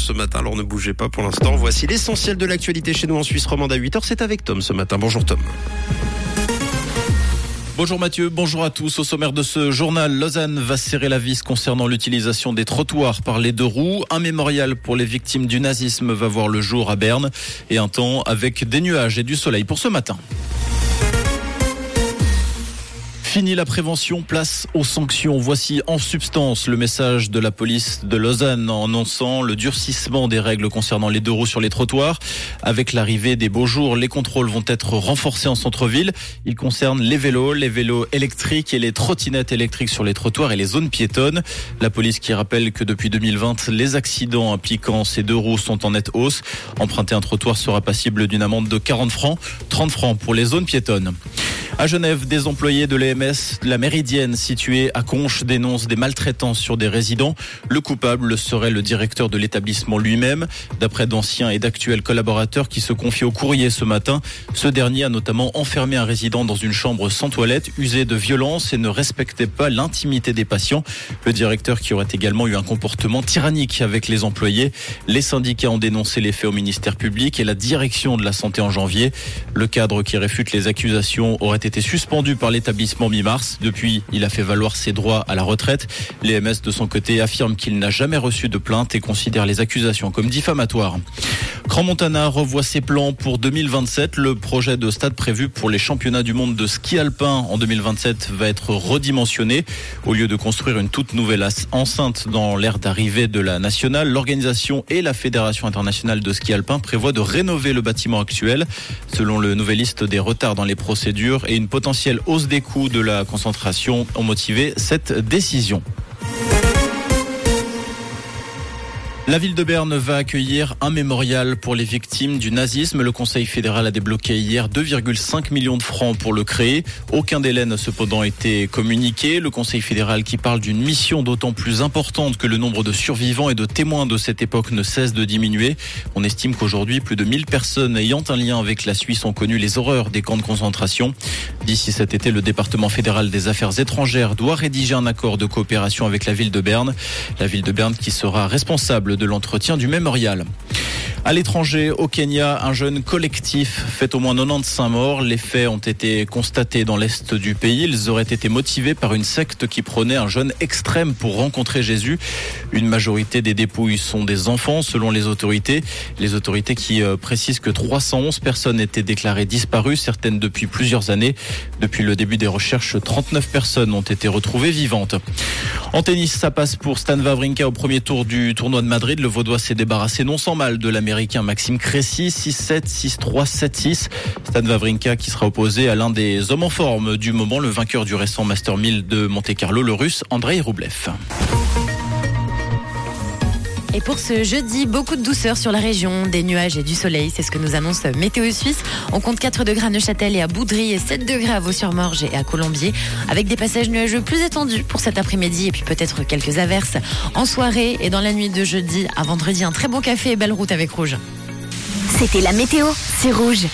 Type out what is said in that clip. ce matin, alors ne bougez pas pour l'instant. Voici l'essentiel de l'actualité chez nous en Suisse romande à 8h. C'est avec Tom ce matin. Bonjour Tom. Bonjour Mathieu, bonjour à tous. Au sommaire de ce journal, Lausanne va serrer la vis concernant l'utilisation des trottoirs par les deux roues. Un mémorial pour les victimes du nazisme va voir le jour à Berne. Et un temps avec des nuages et du soleil pour ce matin. Fini la prévention, place aux sanctions. Voici en substance le message de la police de Lausanne en annonçant le durcissement des règles concernant les deux roues sur les trottoirs. Avec l'arrivée des beaux jours, les contrôles vont être renforcés en centre-ville. Ils concernent les vélos électriques et les trottinettes électriques sur les trottoirs et les zones piétonnes. La police qui rappelle que depuis 2020, les accidents impliquant ces deux roues sont en nette hausse. Emprunter un trottoir sera passible d'une amende de 40 francs, 30 francs pour les zones piétonnes. À Genève, des employés de l'EMS, la Méridienne située à Conches, dénoncent des maltraitances sur des résidents. Le coupable serait le directeur de l'établissement lui-même. D'après d'anciens et d'actuels collaborateurs qui se confient au Courrier ce matin, ce dernier a notamment enfermé un résident dans une chambre sans toilette, usé de violence et ne respectait pas l'intimité des patients. Le directeur qui aurait également eu un comportement tyrannique avec les employés. Les syndicats ont dénoncé les faits au ministère public et la direction de la santé en janvier. Le cadre qui réfute les accusations aurait été suspendu par l'établissement mi-mars. Depuis, il a fait valoir ses droits à la retraite. L'EMS, de son côté, affirme qu'il n'a jamais reçu de plainte et considère les accusations comme diffamatoires. Crans-Montana revoit ses plans pour 2027. Le projet de stade prévu pour les championnats du monde de ski alpin en 2027 va être redimensionné. Au lieu de construire une toute nouvelle enceinte dans l'aire d'arrivée de la nationale, l'organisation et la Fédération internationale de ski alpin prévoient de rénover le bâtiment actuel. Selon le Nouvelliste, des retards dans les procédures et une potentielle hausse des coûts de la concentration ont motivé cette décision. La ville de Berne va accueillir un mémorial pour les victimes du nazisme. Le Conseil fédéral a débloqué hier 2,5 millions de francs pour le créer. Aucun délai n'a cependant été communiqué. Le Conseil fédéral qui parle d'une mission d'autant plus importante que le nombre de survivants et de témoins de cette époque ne cesse de diminuer. On estime qu'aujourd'hui, plus de 1000 personnes ayant un lien avec la Suisse ont connu les horreurs des camps de concentration. D'ici cet été, le département fédéral des affaires étrangères doit rédiger un accord de coopération avec la ville de Berne. La ville de Berne qui sera responsable de l'entretien du mémorial. À l'étranger, au Kenya, un jeune collectif fait au moins 95 morts. Les faits ont été constatés dans l'est du pays. Ils auraient été motivés par une secte qui prônait un jeûne extrême pour rencontrer Jésus. Une majorité des dépouilles sont des enfants, selon les autorités. Les autorités qui précisent que 311 personnes étaient déclarées disparues, certaines depuis plusieurs années. Depuis le début des recherches, 39 personnes ont été retrouvées vivantes. En tennis, ça passe pour Stan Wawrinka au premier tour du tournoi de Madrid. Le Vaudois s'est débarrassé non sans mal de l'Américain Maxime Cressy, 6-7, 6-3, 7-6. Stan Wawrinka qui sera opposé à l'un des hommes en forme du moment, le vainqueur du récent Master 1000 de Monte Carlo, le Russe Andrei Rublev. Et pour ce jeudi, beaucoup de douceur sur la région, des nuages et du soleil, c'est ce que nous annonce Météo Suisse. On compte 4 degrés à Neuchâtel et à Boudry et 7 degrés à Vaud-sur-Morges et à Colombier, avec des passages nuageux plus étendus pour cet après-midi et puis peut-être quelques averses en soirée et dans la nuit de jeudi à vendredi. Un très bon café et belle route avec Rouge. C'était la météo, c'est Rouge.